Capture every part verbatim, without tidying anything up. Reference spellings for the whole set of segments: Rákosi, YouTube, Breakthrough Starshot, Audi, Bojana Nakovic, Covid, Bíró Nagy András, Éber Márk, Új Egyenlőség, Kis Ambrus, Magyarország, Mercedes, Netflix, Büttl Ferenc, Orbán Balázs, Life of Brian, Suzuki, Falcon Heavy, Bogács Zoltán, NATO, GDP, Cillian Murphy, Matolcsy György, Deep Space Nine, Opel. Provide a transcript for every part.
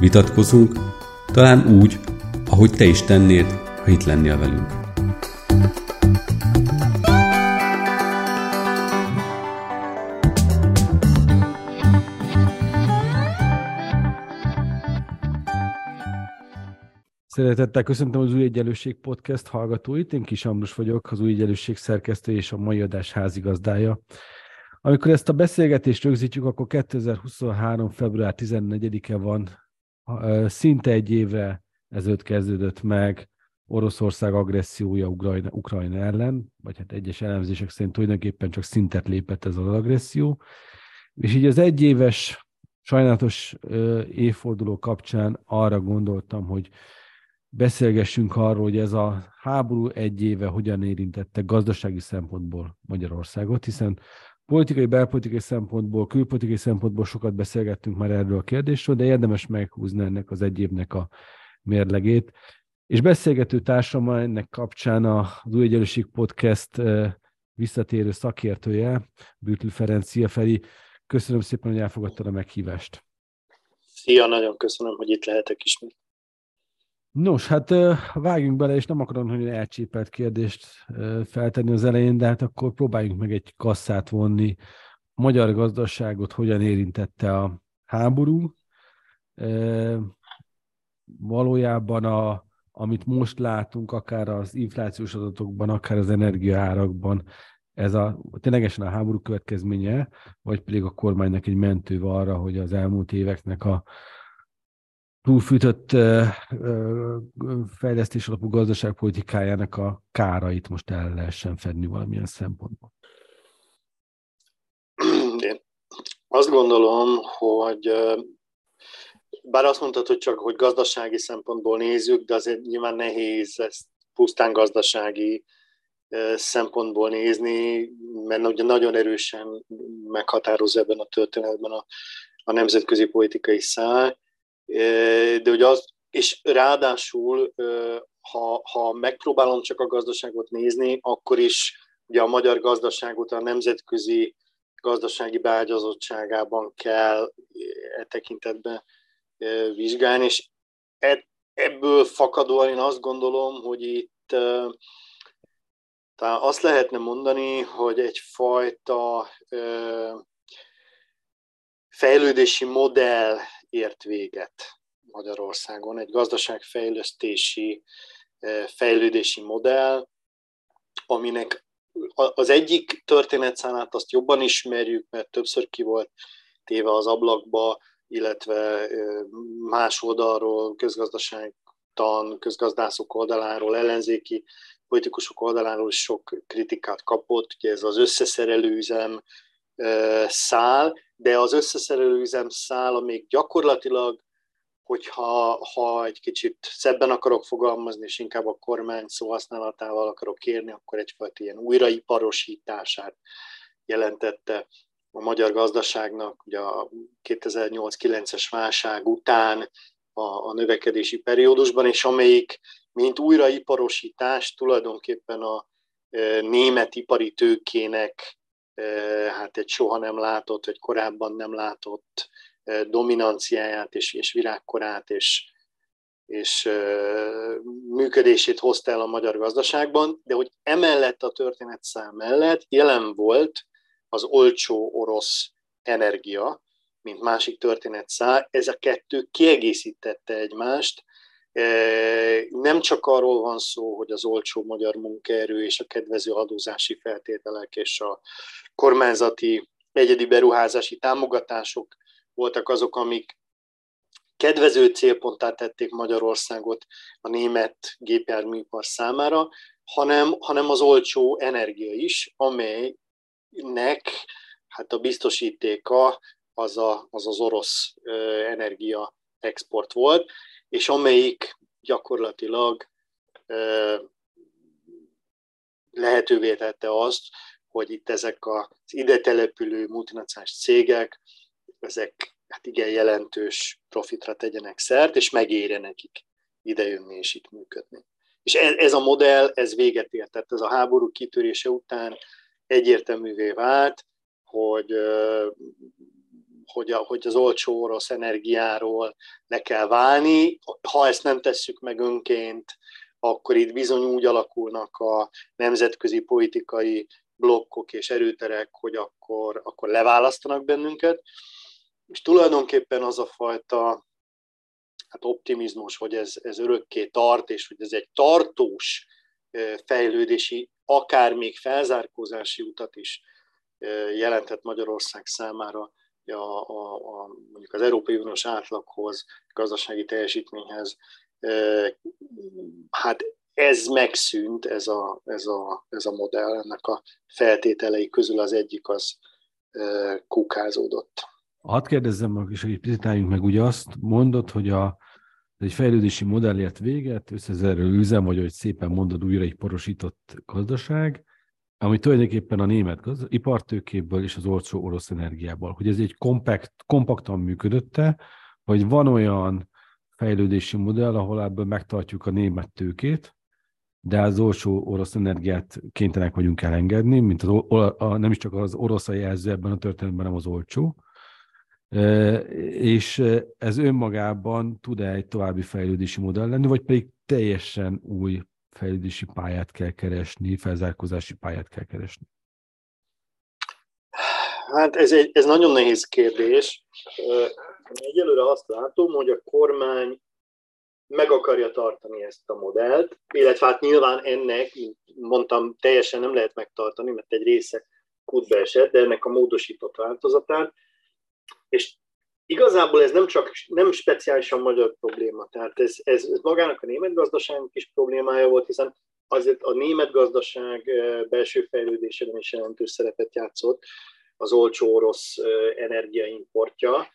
vitatkozunk, talán úgy, ahogy te is tennéd, ha itt lennél velünk. Szeretettel köszöntöm az Új Egyenlőség podcast hallgatóit. Én Kis Ambrus vagyok, az Új Egyenlőség szerkesztője és a mai adás házigazdája. Amikor ezt a beszélgetést rögzítjük, akkor kétezer-huszonhárom. február tizennegyedike van. Szinte egy évre ezelőtt kezdődött meg Oroszország agressziója Ukrajna, Ukrajna ellen, vagy hát egyes elemzések szerint tulajdonképpen csak szintet lépett ez az agresszió. És így az egyéves sajnálatos évforduló kapcsán arra gondoltam, hogy beszélgessünk arról, hogy ez a háború egy éve hogyan érintette gazdasági szempontból Magyarországot, hiszen politikai, belpolitikai szempontból, külpolitikai szempontból sokat beszélgettünk már erről a kérdésről, de érdemes meghúzni ennek az egy évnek a mérlegét. És beszélgető társam ennek kapcsán az Új Egyenlőség podcast visszatérő szakértője, Büttl Ferenc. Szia Feri, köszönöm szépen, hogy elfogadtad a meghívást. Szia, nagyon köszönöm, hogy itt lehetek ismét. Nos, hát vágjunk bele, és nem akarom nagyon elcsépelt kérdést feltenni az elején, de hát akkor próbáljunk meg egy kasszát vonni. A magyar gazdaságot hogyan érintette a háború? Valójában, a, amit most látunk, akár az inflációs adatokban, akár az energiaárakban, ez a, ténylegesen a háború következménye, vagy pedig a kormánynak egy mentő arra, hogy az elmúlt éveknek a túlfűtött fejlesztés alapú gazdaságpolitikájának a kárait most el lehessen fedni valamilyen szempontból? Én azt gondolom, hogy bár azt mondtad, hogy csak hogy gazdasági szempontból nézzük, de azért nyilván nehéz ezt pusztán gazdasági szempontból nézni, mert ugye nagyon erősen meghatározza ebben a történetben a, a nemzetközi politikai száll. De ugye az, és ráadásul, ha, ha megpróbálom csak a gazdaságot nézni, akkor is ugye a magyar gazdaságot a nemzetközi gazdasági beágyazottságában kell e tekintetben vizsgálni, és ebből fakadóan én azt gondolom, hogy itt talán azt lehetne mondani, hogy egyfajta fejlődési modell ért véget Magyarországon, egy gazdaságfejlesztési, fejlődési modell, aminek az egyik történetszálát azt jobban ismerjük, mert többször ki volt téve az ablakba, illetve más oldalról, közgazdaságtan, közgazdászok oldaláról, ellenzéki politikusok oldaláról is sok kritikát kapott, ugye ez az összeszerelő üzem szál, de az összeszerelő üzem szála még gyakorlatilag, hogyha ha egy kicsit szebben akarok fogalmazni, és inkább a kormány szóhasználatával akarok érni, akkor egyfajta ilyen újraiparosítását jelentette a magyar gazdaságnak, ugye a kétezer-nyolc-kilences válság után a, a növekedési periódusban, és amelyik, mint újraiparosítás, tulajdonképpen a e, német ipari tőkének hát egy soha nem látott, vagy korábban nem látott dominanciáját és, és virágkorát és, és működését hozta el a magyar gazdaságban, de hogy emellett a történetszám mellett jelen volt az olcsó orosz energia, mint másik történetszál, ez a kettő kiegészítette egymást. Nem csak arról van szó, hogy az olcsó magyar munkaerő és a kedvező adózási feltételek és a kormányzati egyedi beruházási támogatások voltak azok, amik kedvező célponttá tették Magyarországot a német gépjárműipar számára, hanem, hanem az olcsó energia is, amelynek hát a biztosítéka az a, az, az orosz energia export volt, és amelyik gyakorlatilag lehetővé tette azt, hogy itt ezek az ide települő multinacionális cégek, ezek hát igen jelentős profitra tegyenek szert, és megérje nekik idejönni és itt működni. És ez, ez a modell, ez véget ért. Tehát ez a háború kitörése után egyértelművé vált, hogy, hogy, a, hogy az olcsó orosz energiáról le kell válni. Ha ezt nem tesszük meg önként, akkor itt bizony úgy alakulnak a nemzetközi politikai blokkok és erőterek, hogy akkor, akkor leválasztanak bennünket. És tulajdonképpen az a fajta hát optimizmus, hogy ez, ez örökké tart, és hogy ez egy tartós fejlődési, akár még felzárkózási utat is jelentett Magyarország számára a, a, a, mondjuk az Európai Uniós átlaghoz, gazdasági teljesítményhez. Hát ez megszűnt, ez a, ez a, ez a modell, ennek a feltételei közül az egyik az kukázódott. Hadd kérdezzem meg, és egy picit álljunk meg, ugye azt mondod, hogy a, egy fejlődési modell ért véget, összezerről üzem, vagy ahogy szépen mondod, újra egy porosított gazdaság, ami tulajdonképpen a német gazdaság, ipartőkéből és az olcsó orosz energiából. Hogy ez egy kompakt, kompaktan működött-e, vagy van olyan fejlődési modell, ahol ebből megtartjuk a német tőkét, de az olcsó orosz energiát kénytelenek vagyunk elengedni, mint az, a, nem is csak az orosz a jelző ebben a történetben, hanem az olcsó. És ez önmagában tud-e egy további fejlődési modell lenni, vagy pedig teljesen új fejlődési pályát kell keresni, felzárkózási pályát kell keresni? Hát ez, egy, ez nagyon nehéz kérdés. Egyelőre azt látom, hogy a kormány meg akarja tartani ezt a modellt, illetve hát nyilván ennek, mondtam, teljesen nem lehet megtartani, mert egy része kútbe esett, de ennek a módosított változatán. És igazából ez nem csak nem speciálisan magyar probléma, tehát ez, ez, ez magának a német gazdaságnak is problémája volt, hiszen azért a német gazdaság belső fejlődésében is jelentős szerepet játszott az olcsó orosz energiaimportja,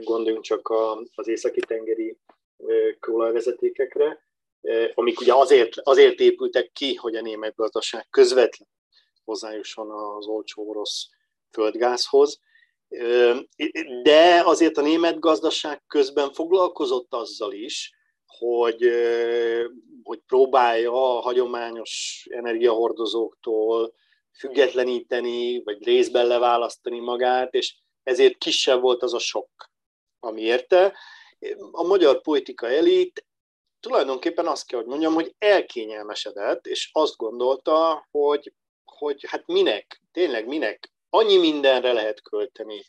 gondoljunk csak az északi-tengeri kőolajvezetékekre, amik ugye azért, azért épültek ki, hogy a német gazdaság közvetlenül hozzájusson az olcsó orosz földgázhoz. De azért a német gazdaság közben foglalkozott azzal is, hogy, hogy próbálja a hagyományos energiahordozóktól függetleníteni, vagy részben leválasztani magát, és ezért kisebb volt az a sok, ami érte. A magyar politika elit tulajdonképpen azt kell, hogy mondjam, hogy elkényelmesedett, és azt gondolta, hogy, hogy hát minek, tényleg minek, annyi mindenre lehet költeni,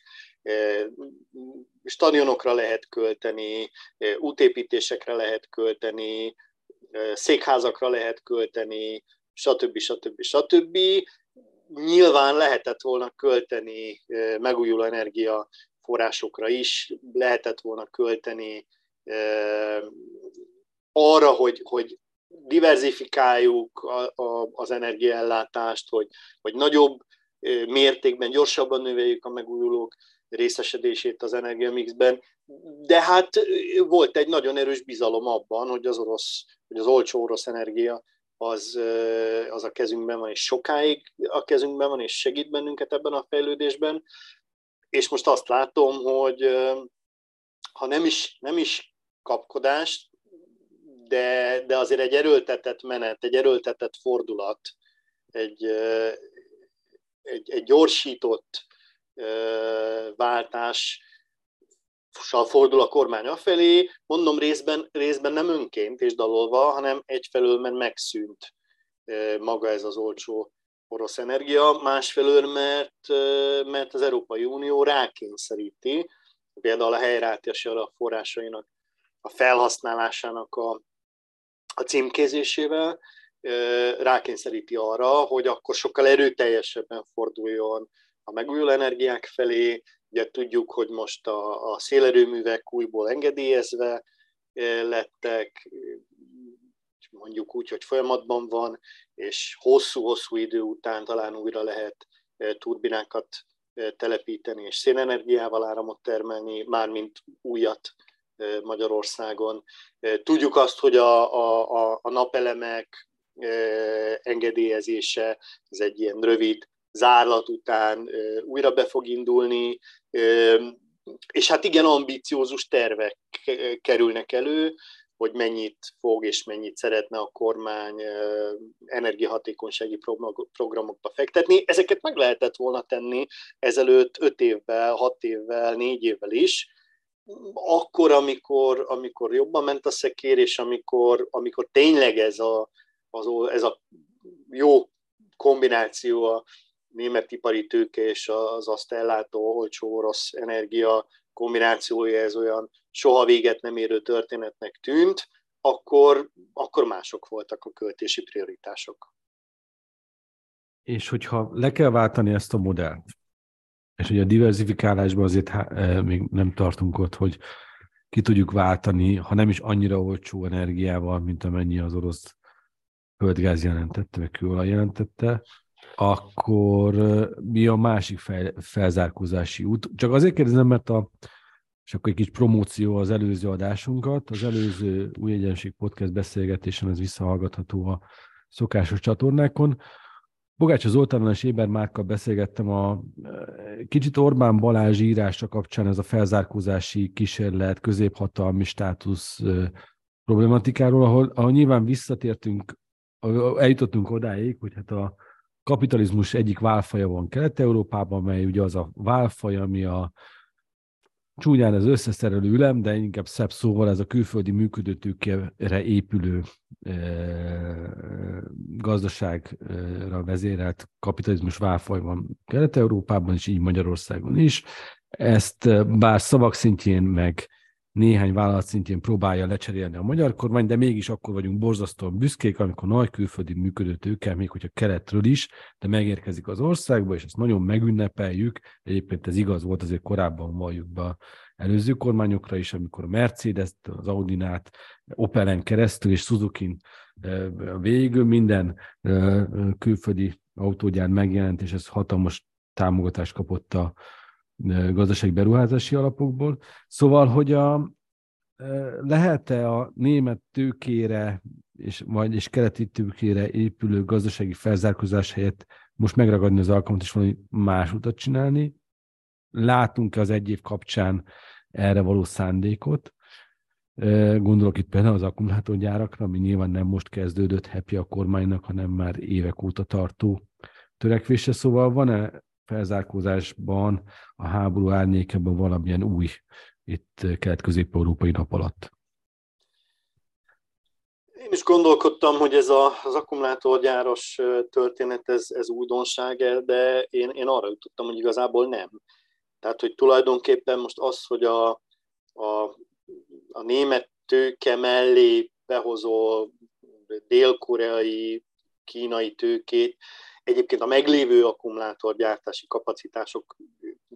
stadionokra lehet költeni, útépítésekre lehet költeni, székházakra lehet költeni, stb. stb. stb. Nyilván lehetett volna költeni megújuló energiaforrásokra is, lehetett volna költeni arra, hogy, hogy diverzifikáljuk az energiaellátást, hogy, hogy nagyobb mértékben gyorsabban növeljük a megújulók részesedését az energiamixben, de hát volt egy nagyon erős bizalom abban, hogy az, orosz, hogy az olcsó orosz energia az, az a kezünkben van, és sokáig a kezünkben van, és segít bennünket ebben a fejlődésben. És most azt látom, hogy ha nem is, nem is kapkodás, de, de azért egy erőltetett menet, egy erőltetett fordulat, egy... Egy, egy gyorsított ö, váltással fordul a kormány afelé, mondom részben, részben nem önként és dalolva, hanem egyfelől mert megszűnt ö, maga ez az olcsó orosz energia, másfelől mert, ö, mert az Európai Unió rákényszeríti, például a helyreállítási alapforrásainak a felhasználásának a, a címkézésével, rákényszeríti arra, hogy akkor sokkal erőteljesebben forduljon a megújuló energiák felé. Ugye tudjuk, hogy most a, a szélerőművek újból engedélyezve lettek, mondjuk úgy, hogy folyamatban van, és hosszú-hosszú idő után talán újra lehet turbinákat telepíteni, és szélenergiával áramot termelni, mármint újat Magyarországon. Tudjuk azt, hogy a, a, a napelemek engedélyezése, ez egy ilyen rövid zárlat után újra be fog indulni, és hát igen, ambiciózus tervek kerülnek elő, hogy mennyit fog és mennyit szeretne a kormány energiahatékonysági programokba fektetni. Ezeket meg lehetett volna tenni ezelőtt öt évvel, hat évvel, négy évvel is, akkor, amikor, amikor jobban ment a szekér, és amikor, amikor tényleg ez a, az, ez a jó kombináció a német ipari tőke és az azt ellátó olcsó orosz energia kombinációja, ez olyan soha véget nem érő történetnek tűnt, akkor, akkor mások voltak a költési prioritások. És hogyha le kell váltani ezt a modellt, és hogy a diverzifikálásban azért még nem tartunk ott, hogy ki tudjuk váltani, ha nem is annyira olcsó energiával, mint amennyi az orosz földgáz jelentette, vagy kőolaj jelentette, akkor mi a másik fel, felzárkózási út? Csak azért kérdezem, mert a, és akkor egy kis promóció az előző adásunkat, az előző Új Egyenlőség podcast beszélgetésen, ez visszahallgatható a szokásos csatornákon. Bogács Zoltánnal és Éber Márkkal beszélgettem a kicsit Orbán Balázs írása kapcsán, ez a felzárkózási kísérlet, középhatalmi státusz problematikáról, ahol, ahol nyilván visszatértünk, eljutottunk odáig, hogy hát a kapitalizmus egyik válfaja van Kelet-Európában, mely ugye az a válfaj, ami a csúnyán az összeszerelő ülem, de inkább szebb szóval ez a külföldi működőtőkére épülő eh, gazdaságra vezérelt kapitalizmus válfaj van Kelet-Európában, és így Magyarországon is. Ezt bár szavak szintjén, meg néhány vállalat szintjén próbálja lecserélni a magyar kormány, de mégis akkor vagyunk borzasztóan büszkék, amikor nagy külföldi működőtőke, még hogyha keletről is, de megérkezik az országba, és ezt nagyon megünnepeljük. Egyébként ez igaz volt, azért korábban valljuk be az előző kormányokra is, amikor a Mercedes-t, az Audinát, Opelen keresztül és Suzukin végül minden külföldi autógyár megjelent, és ez hatalmas támogatást kapott a gazdasági beruházási alapokból. Szóval, hogy a, lehet-e a német tőkére és, vagy, és keleti tőkére épülő gazdasági felzárkózás helyett most megragadni az alkalmat és valami más utat csinálni? Látunk-e az egy év kapcsán erre való szándékot? Gondolok itt például az akkumulátorgyárakra, ami nyilván nem most kezdődött happy a kormánynak, hanem már évek óta tartó törekvése. Szóval van-e felzárkózásban, a háború árnyékában valamilyen új itt kelet-közép-európai nap alatt? Én is gondolkodtam, hogy ez a, az akkumulátorgyáros történet, ez, ez újdonság, de én, én arra jutottam, hogy igazából nem. Tehát, hogy tulajdonképpen most az, hogy a, a, a német tőke mellé behozol dél-koreai, kínai tőkét, egyébként a meglévő akkumulátorgyártási kapacitások,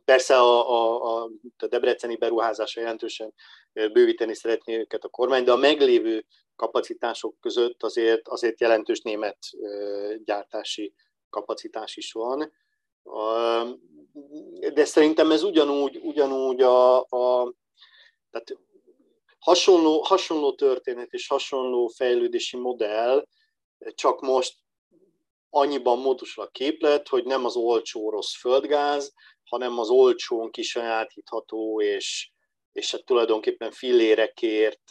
persze a, a, a, a debreceni beruházása jelentősen bővíteni szeretné őket a kormány, de a meglévő kapacitások között azért, azért jelentős német gyártási kapacitás is van. De szerintem ez ugyanúgy, ugyanúgy a, a tehát hasonló, hasonló történet és hasonló fejlődési modell, csak most annyiban módosul a képlet, hogy nem az olcsó orosz földgáz, hanem az olcsón kisajátítható, és, és hát tulajdonképpen fillérekért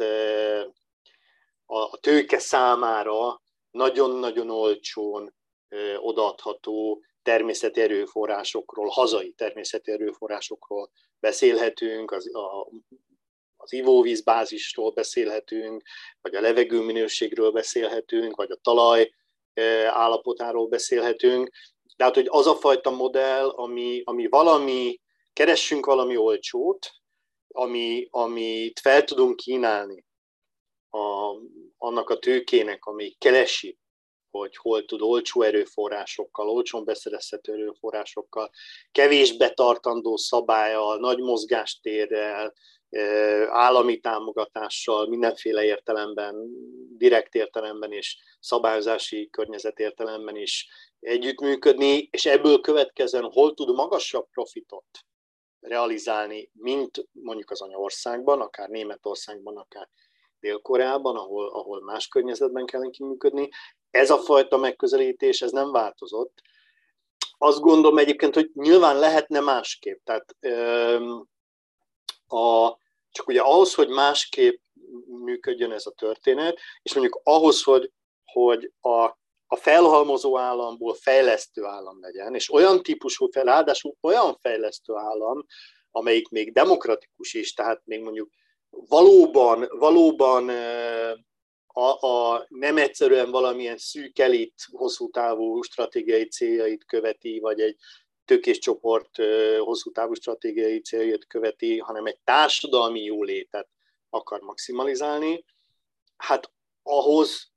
a tőke számára nagyon-nagyon olcsón odaadható természeti erőforrásokról, hazai természeti erőforrásokról beszélhetünk, az, a, az ivóvízbázisról beszélhetünk, vagy a levegőminőségről beszélhetünk, vagy a talaj állapotáról beszélhetünk. Tehát, hogy az a fajta modell, ami, ami valami, keressünk valami olcsót, ami, amit fel tudunk kínálni a, annak a tőkének, ami keresi, hogy hol tud olcsó erőforrásokkal, olcsón beszerezhető erőforrásokkal, kevés betartandó szabályal, nagy mozgástérrel, állami támogatással, mindenféle értelemben, direkt értelemben és szabályozási környezet értelemben is együttműködni, és ebből következően hol tud magasabb profitot realizálni, mint mondjuk az anyaországban, akár Németországban, akár Dél-Koreában, ahol, ahol más környezetben kellene kiműködni. Ez a fajta megközelítés, ez nem változott. Azt gondolom egyébként, hogy nyilván lehetne másképp. Tehát, a, csak ugye ahhoz, hogy másképp működjön ez a történet, és mondjuk ahhoz, hogy, hogy a a felhalmozó államból fejlesztő állam legyen, és olyan típusú, ráadásul olyan fejlesztő állam, amelyik még demokratikus is, tehát még mondjuk valóban, valóban a, a nem egyszerűen valamilyen szűk elit hosszú távú stratégiai céljait követi, vagy egy tökés csoport hosszú távú stratégiai céljait követi, hanem egy társadalmi jólétet akar maximalizálni, hát ahhoz,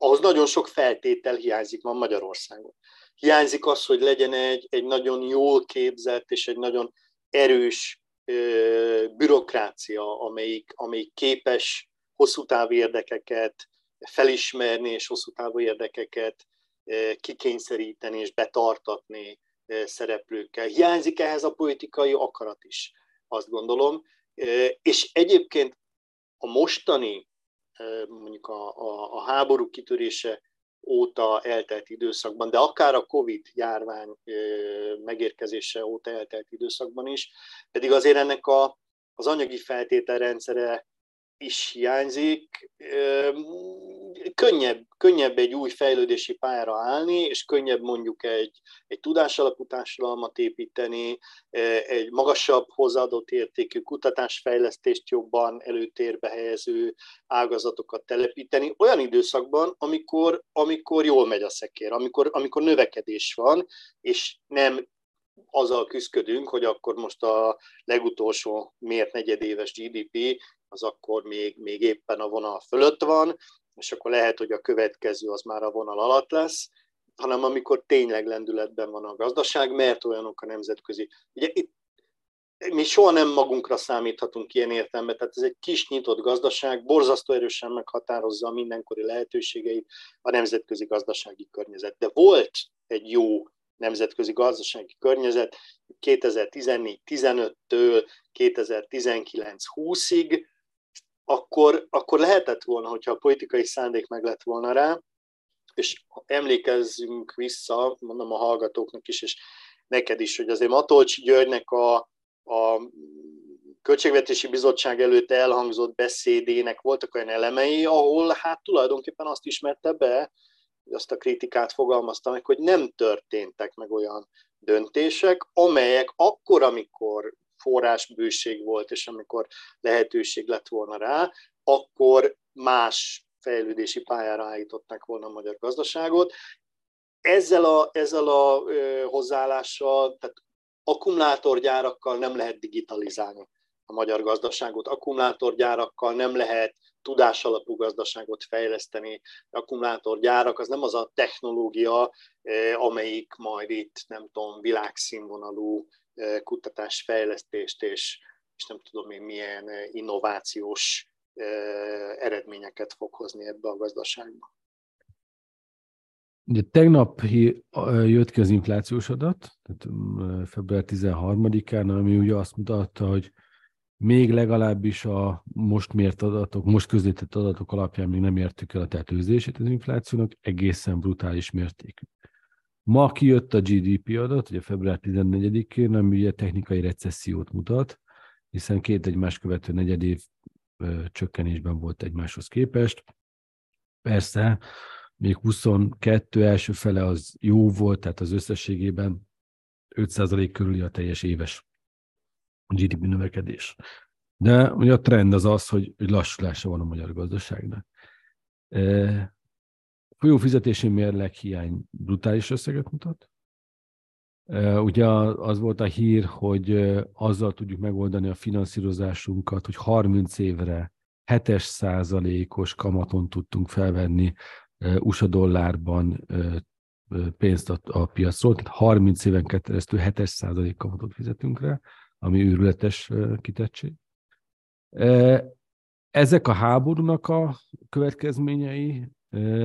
ahhoz nagyon sok feltétel hiányzik ma Magyarországon. Hiányzik az, hogy legyen egy, egy nagyon jól képzett és egy nagyon erős ö, bürokrácia, amelyik, amelyik képes hosszú távú érdekeket felismerni, és hosszú távú érdekeket ö, kikényszeríteni és betartatni ö, szereplőkkel. Hiányzik ehhez a politikai akarat is, azt gondolom. Ö, és egyébként a mostani, mondjuk a, a, a háború kitörése óta eltelt időszakban, de akár a Covid-járvány megérkezése óta eltelt időszakban is, pedig azért ennek a, az anyagi feltételrendszere is hiányzik. Könnyebb, könnyebb egy új fejlődési pályára állni, és könnyebb mondjuk egy, egy tudásalapú társadalmat építeni, egy magasabb hozzáadott értékű kutatásfejlesztést jobban előtérbe helyező ágazatokat telepíteni olyan időszakban, amikor, amikor jól megy a szekér, amikor, amikor növekedés van, és nem azzal küzdködünk, hogy akkor most a legutolsó mért negyedéves gé dé pé az akkor még, még éppen a vonal fölött van, és akkor lehet, hogy a következő az már a vonal alatt lesz, hanem amikor tényleg lendületben van a gazdaság, mert olyanok a nemzetközi. Ugye itt mi soha nem magunkra számíthatunk ilyen értelemben, tehát ez egy kis nyitott gazdaság, borzasztó erősen meghatározza a mindenkori lehetőségeit a nemzetközi gazdasági környezet. De volt egy jó nemzetközi gazdasági környezet kétezer-tizennégy-tizenöttől kétezer-tizenkilenc-húszig, Akkor, akkor lehetett volna, hogyha a politikai szándék meg lett volna rá, és emlékezzünk vissza, mondom a hallgatóknak is, és neked is, hogy azért Matolcsy Györgynek a, a Költségvetési Bizottság előtt elhangzott beszédének voltak olyan elemei, ahol hát tulajdonképpen azt ismerte be, azt a kritikát fogalmazta meg, hogy nem történtek meg olyan döntések, amelyek akkor, amikor forrásbőség volt, és amikor lehetőség lett volna rá, akkor más fejlődési pályára állították volna a magyar gazdaságot. Ezzel a, ezzel a ö, hozzáállással, tehát akkumulátorgyárakkal nem lehet digitalizálni a magyar gazdaságot, akkumulátorgyárakkal nem lehet tudásalapú gazdaságot fejleszteni, akkumulátorgyárak, az nem az a technológia, ö, amelyik majd itt, nem tudom, világszínvonalú kutatásfejlesztést, és, és nem tudom én milyen innovációs eredményeket fog hozni ebbe a gazdaságba. Ugye tegnap jött ki az inflációs adat, tehát február tizenharmadikán, ami ugye azt mutatta, hogy még legalábbis a most mért adatok, most közzétett adatok alapján még nem értük el a tetőzését az inflációnak, egészen brutális mértékű. Ma kijött a gé dé pé adat, ugye február tizennegyedikén, ami ugye technikai recessziót mutat, hiszen két egymás követő negyedév csökkenésben volt egymáshoz képest. Persze, még huszonkettő első fele az jó volt, tehát az összességében öt százalék körüli a teljes éves gé dé pé növekedés. De ugye a trend az az, hogy lassulása van a magyar gazdaságnak. A folyófizetési mérleg hiány brutális összeget mutat. Ugye az volt a hír, hogy azzal tudjuk megoldani a finanszírozásunkat, hogy harminc évre hetes százalékos kamaton tudtunk felvenni u es á dollárban pénzt a piacról, tehát harminc éven keresztül hetes százalék kamatot fizetünk rá, ami őrületes kitettség. Ezek a háborúnak a következményei,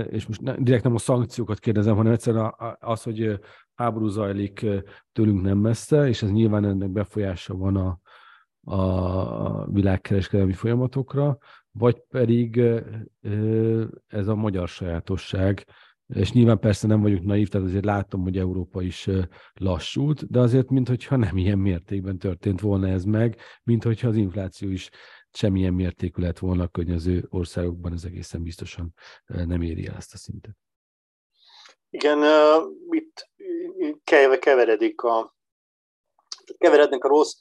és most direkt nem a szankciókat kérdezem, hanem egyszerűen az, hogy háború zajlik tőlünk nem messze, és ez nyilván ennek befolyása van a, a világkereskedelmi folyamatokra, vagy pedig ez a magyar sajátosság, és nyilván persze nem vagyok naív, tehát azért látom, hogy Európa is lassult, de azért minthogyha nem ilyen mértékben történt volna ez meg, minthogyha az infláció is semmilyen mértékű lett volna a környező országokban, ez egészen biztosan nem éri el ezt a szintet. Igen, uh, itt keveredik a, keverednek a rossz,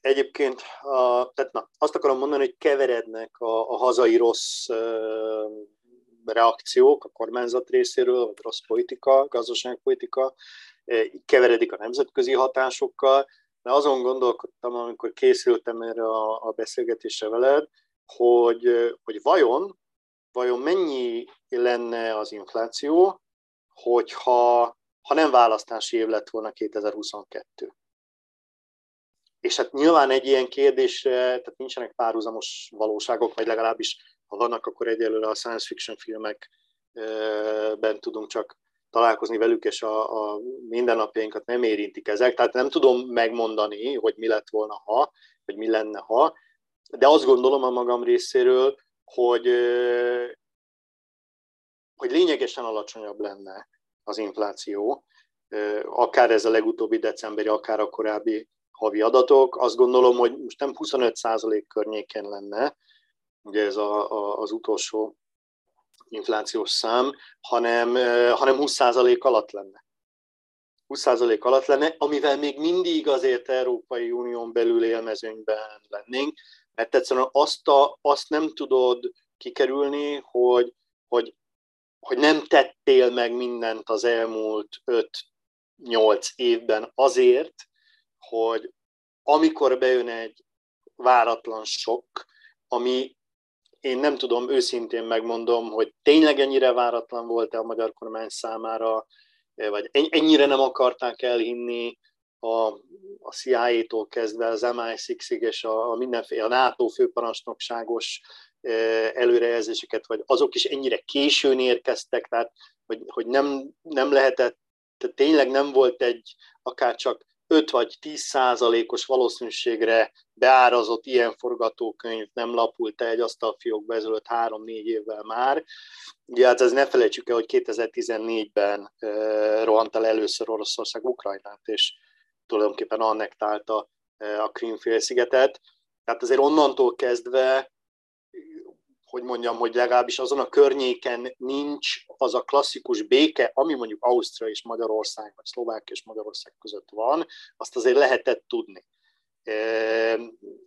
egyébként, a, tehát na, azt akarom mondani, hogy keverednek a, a hazai rossz uh, reakciók a kormányzat részéről, vagy rossz politika, gazdaságpolitika, keveredik a nemzetközi hatásokkal, de azon gondolkodtam, amikor készültem erre a, a beszélgetésre veled, hogy, hogy vajon, vajon mennyi lenne az infláció, hogyha ha nem választási év lett volna kétezer-huszonkettő. És hát nyilván egy ilyen kérdésre, tehát nincsenek párhuzamos valóságok, vagy legalábbis ha vannak, akkor egyelőre a science fiction filmekben tudunk csak találkozni velük, és a, a mindennapjainkat nem érintik ezek. Tehát nem tudom megmondani, hogy mi lett volna, ha, vagy mi lenne, ha. De azt gondolom a magam részéről, hogy, hogy lényegesen alacsonyabb lenne az infláció, akár ez a legutóbbi decemberi, akár a korábbi havi adatok. Azt gondolom, hogy most nem huszonöt százalék környéken lenne, ugye ez a, a, az utolsó inflációs szám, hanem, hanem húsz százalék alatt lenne. húsz százalék alatt lenne, amivel még mindig azért Európai Unión belül élmezőnyben lennénk, mert egyszerűen azt, a, azt nem tudod kikerülni, hogy, hogy, hogy nem tettél meg mindent az elmúlt öt-nyolc évben azért, hogy amikor bejön egy váratlan sok, ami én nem tudom, őszintén megmondom, hogy tényleg ennyire váratlan volt-e a magyar kormány számára, vagy ennyire nem akarták elhinni a, a C I A-tól kezdve, az M I six-ig és a, a, mindenféle, a NATO főparancsnokságos előrejelzéseket, vagy azok is ennyire későn érkeztek, tehát hogy, hogy nem, nem lehetett, tehát tényleg nem volt egy akár csak öt vagy tíz százalékos valószínűségre beárazott ilyen forgatókönyv, nem lapult el egy asztalfiókba ezelőtt három-négy évvel már. Ugye hát ez ne felejtsük el, hogy kétezer-tizennégyben eh, rohant el először Oroszország Ukrajnát, és tulajdonképpen annektálta eh, a Krím-félszigetet. Tehát azért onnantól kezdve, hogy mondjam, hogy legalábbis azon a környéken nincs az a klasszikus béke, ami mondjuk Ausztria és Magyarország, vagy Szlovákia és Magyarország között van, azt azért lehetett tudni.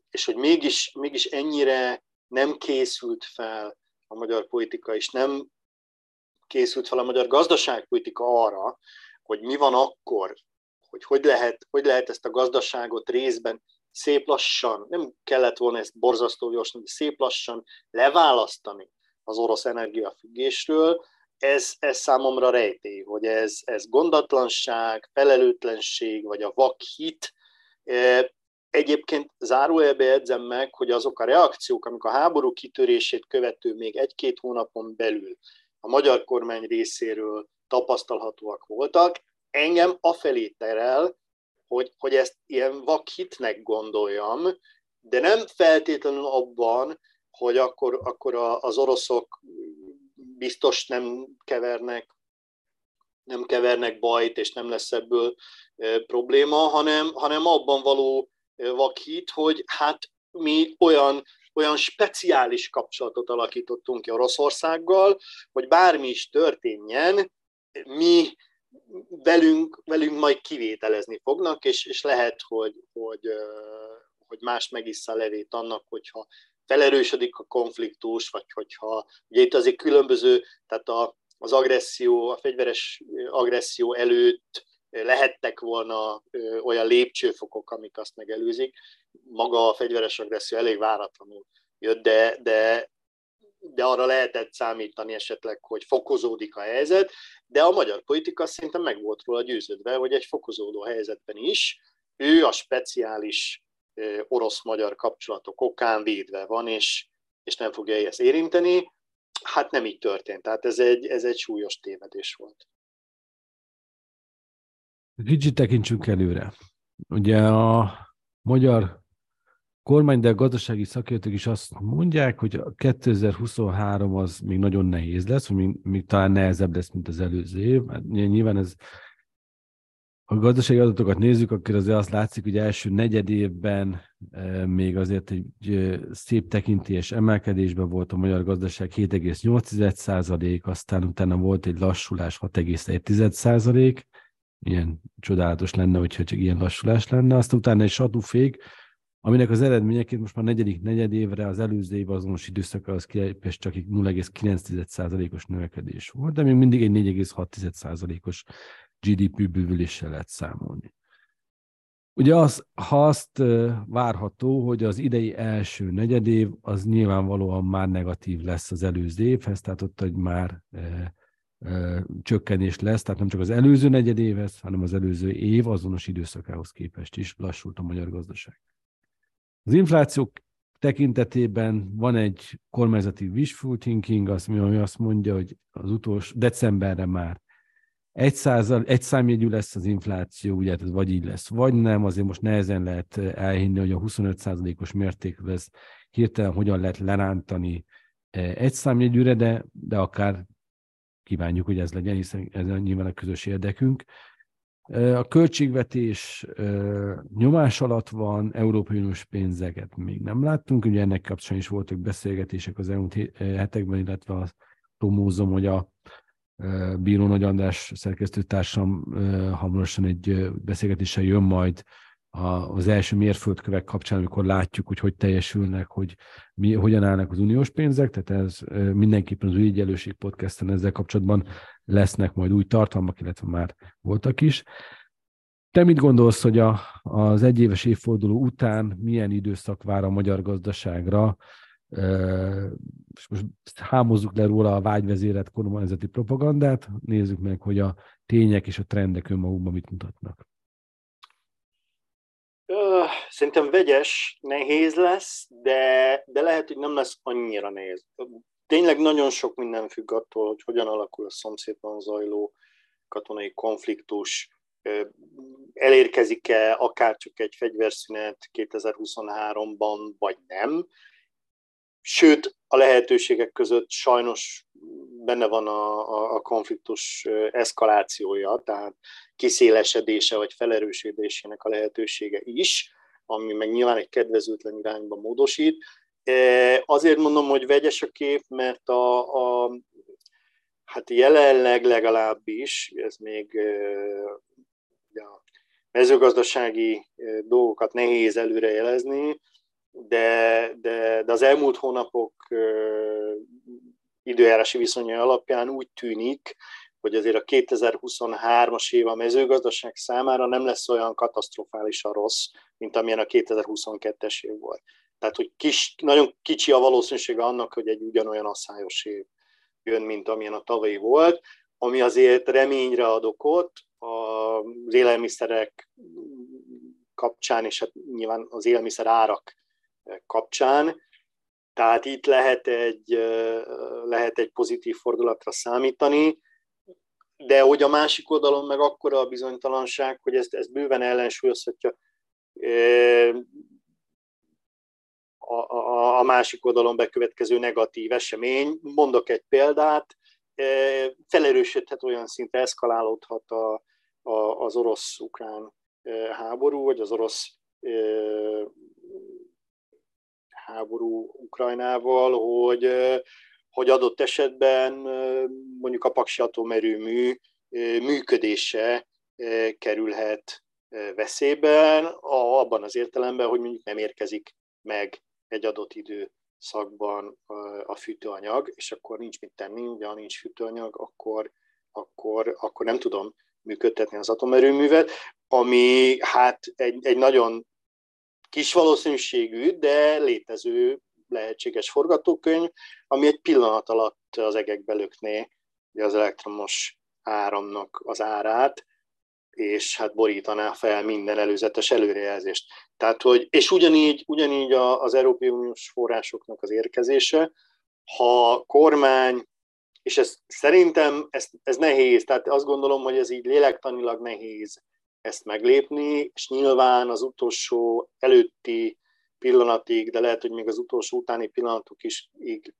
És hogy mégis, mégis ennyire nem készült fel a magyar politika, és nem készült fel a magyar gazdaságpolitika arra, hogy mi van akkor, hogy hogy lehet, hogy lehet ezt a gazdaságot részben szép lassan, nem kellett volna ezt borzasztó gyorsan, de szép lassan leválasztani az orosz energiafüggésről, ez, ez számomra rejtély, hogy ez, ez gondatlanság, felelőtlenség, vagy a vakhit. Egyébként zárójelbe jegyzem meg, hogy azok a reakciók, amik a háború kitörését követő még egy-két hónapon belül a magyar kormány részéről tapasztalhatóak voltak, engem afelé terel, Hogy, hogy ezt ilyen vakhitnek gondoljam, de nem feltétlenül abban, hogy akkor, akkor a, az oroszok biztos nem kevernek, nem kevernek bajt, és nem lesz ebből e, probléma, hanem, hanem abban való vakhit, hogy hát mi olyan, olyan speciális kapcsolatot alakítottunk ki Oroszországgal, hogy bármi is történjen, mi... Velünk, velünk majd kivételezni fognak, és, és lehet, hogy, hogy, hogy más megissza a levét annak, hogyha felerősödik a konfliktus, vagy hogyha, ugye itt azért különböző, tehát a, az agresszió, a fegyveres agresszió előtt lehettek volna olyan lépcsőfokok, amik azt megelőzik. Maga a fegyveres agresszió elég váratlanul jött, de, de de arra lehetett számítani esetleg, hogy fokozódik a helyzet, de a magyar politika szerintem meg volt róla győződve, hogy egy fokozódó helyzetben is ő a speciális orosz-magyar kapcsolatok okán védve van, és, és nem fogja ezt érinteni. Hát nem így történt, tehát ez egy, ez egy súlyos tévedés volt. Kicsit tekintsünk előre. Ugye a magyar kormány, de a gazdasági szakértők is azt mondják, hogy a kétezer-huszonhárom az még nagyon nehéz lesz, vagy még, még talán nehezebb lesz, mint az előző év. Mert nyilván ez, ha a gazdasági adatokat nézzük, akkor azért azt látszik, hogy első negyed évben még azért egy szép tekintélyes emelkedésben volt a magyar gazdaság hét egész nyolc százalék, aztán utána volt egy lassulás hat egész egy százalék, ilyen csodálatos lenne, hogyha csak ilyen lassulás lenne, aztán utána egy satúfék, aminek az eredményeként most már negyedik negyed évre, az előző év azonos időszakához képest csak nulla egész kilenc százalékos növekedés volt, de még mindig egy négy egész hat százalékos gé dé pé bővüléssel lehet számolni. Ugye az, ha azt várható, hogy az idei első negyed év, az nyilvánvalóan már negatív lesz az előző évhez, tehát ott, hogy már e, e, csökkenés lesz, tehát nem csak az előző negyed évhez, hanem az előző év azonos időszakához képest is lassult a magyar gazdaság. Az infláció tekintetében van egy kormányzati wishful thinking, az, ami azt mondja, hogy az utolsó decemberre már Egy, százal, egy számjegyű lesz az infláció, ugye ez vagy így lesz, vagy nem, azért most nehezen lehet elhinni, hogy a huszonöt százalékos mérték lesz hirtelen hogyan lehet lerántani egy számjegyűre, de, de akár kívánjuk, hogy ez legyen, hiszen ez nyilván a közös érdekünk. A költségvetés nyomás alatt van, Európai Uniós pénzeket még nem láttunk, ugye ennek kapcsán is voltak beszélgetések az elmúlt hetekben, illetve azt promózom, hogy a Bíró Nagy András szerkesztőtársam hamarosan egy beszélgetéssel jön majd az első mérföldkövek kapcsán, amikor látjuk, hogy hogy teljesülnek, hogy mi, hogyan állnak az uniós pénzek, tehát ez mindenképpen az Új Egyenlőség podcasten ezzel kapcsolatban lesznek majd új tartalmak, illetve már voltak is. Te mit gondolsz, hogy a, az egyéves évforduló után milyen időszak vár a magyar gazdaságra? És most hámozzuk le róla a vágyvezérelt kormányzati propagandát, nézzük meg, hogy a tények és a trendek önmagukban mit mutatnak. Szerintem vegyes, nehéz lesz, de, de lehet, hogy nem lesz annyira nehéz. Tényleg nagyon sok minden függ attól, hogy hogyan alakul a szomszédban zajló katonai konfliktus, elérkezik-e akár csak egy fegyverszünet kétezer-huszonháromban, vagy nem. Sőt, a lehetőségek között sajnos benne van a, a konfliktus eszkalációja, tehát kiszélesedése vagy felerősödésének a lehetősége is, ami meg nyilván egy kedvezőtlen irányba módosít. Azért mondom, hogy vegyes a kép, mert a, a hát jelenleg legalábbis, ez még a mezőgazdasági dolgokat nehéz előrejelezni, De, de, de az elmúlt hónapok ö, időjárási viszonyai alapján úgy tűnik, hogy azért a kétezer-huszonhármas év a mezőgazdaság számára nem lesz olyan katasztrofálisan rossz, mint amilyen a kétezer-huszonkettes év volt. Tehát, hogy kis, nagyon kicsi a valószínűsége annak, hogy egy ugyanolyan asszályos év jön, mint amilyen a tavalyi volt, ami azért reményre ad okot az élelmiszerek kapcsán, és hát nyilván az élelmiszer árak kapcsán, tehát itt lehet egy, lehet egy pozitív fordulatra számítani, de hogy a másik oldalon meg akkora a bizonytalanság, hogy ezt, ezt bőven ellensúlyozhatja a, a, a másik oldalon bekövetkező negatív esemény. Mondok egy példát, felerősödhet, olyan szinte eszkalálódhat a, a, az orosz-ukrán háború, vagy az orosz háború Ukrajnával, hogy, hogy adott esetben mondjuk a paksi atomerőmű működése kerülhet veszélyben, abban az értelemben, hogy mondjuk nem érkezik meg egy adott időszakban a fűtőanyag, és akkor nincs mit tenni, ugye ha nincs fűtőanyag, akkor, akkor, akkor nem tudom működtetni az atomerőművet, ami hát egy, egy nagyon kis valószínűségű, de létező lehetséges forgatókönyv, ami egy pillanat alatt az egekbe lökné az elektromos áramnak az árát, és hát borítaná fel minden előzetes előrejelzést. Tehát, hogy, és ugyanígy, ugyanígy az Európai Uniós forrásoknak az érkezése, ha a kormány, és ez, szerintem ez, ez nehéz, tehát azt gondolom, hogy ez így lélektanilag nehéz ezt meglépni, és nyilván az utolsó előtti pillanatig, de lehet, hogy még az utolsó utáni pillanatok is,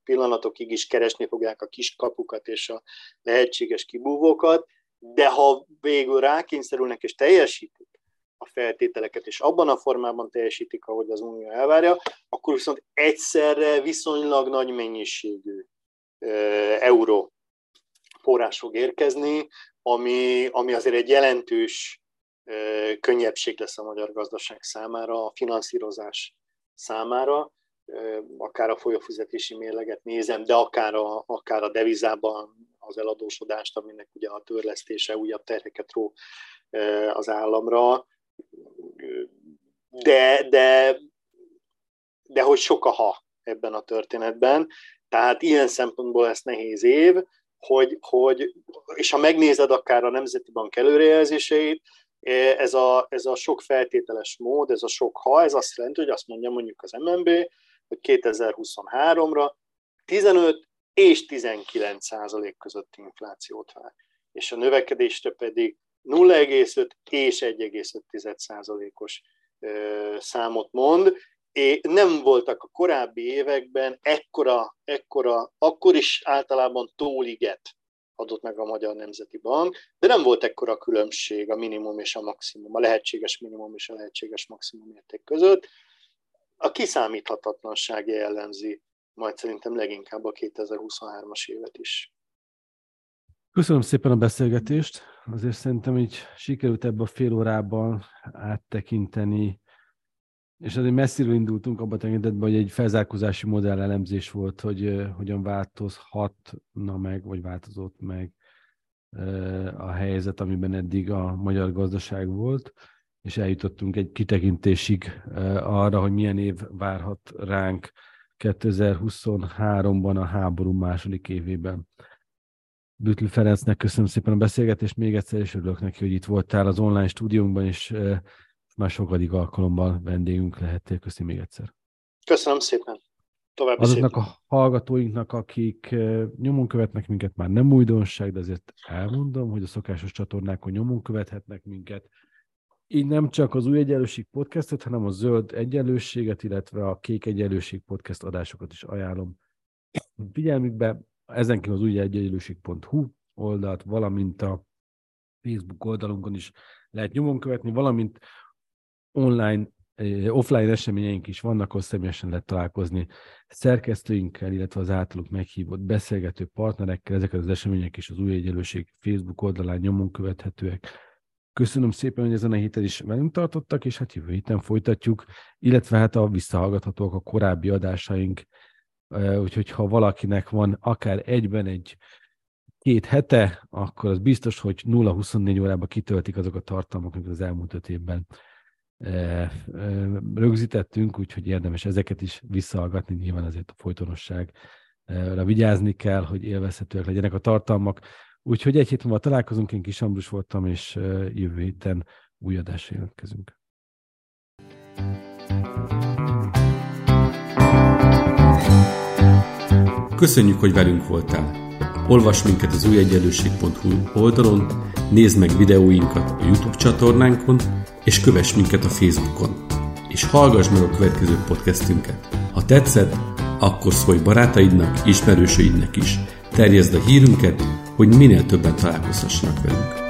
pillanatokig is keresni fogják a kis kapukat és a lehetséges kibúvókat, de ha végül rákényszerülnek és teljesítik a feltételeket, és abban a formában teljesítik, ahogy az Unió elvárja, akkor viszont egyszerre viszonylag nagy mennyiségű euró forrás fog érkezni, ami, ami azért egy jelentős könnyebbség lesz a magyar gazdaság számára, a finanszírozás számára, akár a folyófizetési mérleget nézem, de akár a, akár a devizában az eladósodást, aminek ugye a törlesztése újabb terheket ró az államra, de, de, de hogy sok a ha ebben a történetben. Tehát ilyen szempontból ez nehéz év, hogy, hogy, és ha megnézed akár a Nemzeti Bank előrejelzéseit, ez a, ez a sok feltételes mód, ez a sok ha, ez azt jelenti, hogy azt mondja mondjuk az em en bé, hogy kétezer-huszonháromra tizenöt és tizenkilenc százalék közötti inflációt vár, és a növekedésre pedig nulla egész öt és egy egész öt százalékos számot mond. É, nem voltak a korábbi években ekkora, ekkora, akkor is általában tóliget adott meg a Magyar Nemzeti Bank, de nem volt ekkora különbség a minimum és a maximum, a lehetséges minimum és a lehetséges maximum érték között. A kiszámíthatatlanság jellemzi majd szerintem leginkább a kétezer-huszonhármas évet is. Köszönöm szépen a beszélgetést. Azért szerintem így sikerült ebben a fél órában áttekinteni, és azért messziről indultunk abban a tekintetben, hogy egy felzárkózási modell elemzés volt, hogy hogyan változhatna meg, vagy változott meg a helyzet, amiben eddig a magyar gazdaság volt, és eljutottunk egy kitekintésig arra, hogy milyen év várhat ránk kétezer-huszonháromban a háború második évében. Büttl Ferencnek köszönöm szépen a beszélgetést, még egyszer is örülök neki, hogy itt voltál az online stúdiónkban, és már sokadik alkalommal vendégünk lehettél. Köszi még egyszer. Köszönöm szépen. További azoknak szépen. A hallgatóinknak, akik nyomon követnek minket, már nem újdonság, de azért elmondom, hogy a szokásos csatornákon nyomon követhetnek minket. Így nem csak az Új Egyenlőség podcastot, hanem a Zöld Egyenlőséget, illetve a Kék Egyenlőség podcast adásokat is ajánlom figyelmükbe. Ezen kívül az új egyenlőség pont hú oldalt, valamint a Facebook oldalunkon is lehet nyomon követni, valamint online, offline eseményeink is vannak, ahol személyesen lehet találkozni szerkesztőinkkel, illetve az általuk meghívott beszélgető partnerekkel. Ezeket az események is az Új Egyenlőség Facebook oldalán nyomon követhetőek. Köszönöm szépen, hogy ezen a héten is velünk tartottak, és hát jövő héten folytatjuk, illetve hát a visszahallgathatóak a korábbi adásaink. Úgyhogy ha valakinek van akár egyben egy két hete, akkor az biztos, hogy nulla huszonnégy órában kitöltik azok a tartalmak, amiket az elmúlt öt évben rögzítettünk, úgyhogy érdemes ezeket is visszahallgatni, nyilván azért a folytonosságra vigyázni kell, hogy élvezhetőek legyenek a tartalmak. Úgyhogy egy hét múlva találkozunk, én Kis Ambrus voltam, és jövő héten új adásra jelentkezünk. Köszönjük, hogy velünk voltál! Olvasd minket az új egyenlőség pont hú oldalon, nézd meg videóinkat a YouTube csatornánkon, és kövess minket a Facebookon. És hallgass meg a következő podcastünket. Ha tetszett, akkor szólj barátaidnak, ismerősöidnek is. Terjeszd a hírünket, hogy minél többen találkozhassanak velünk.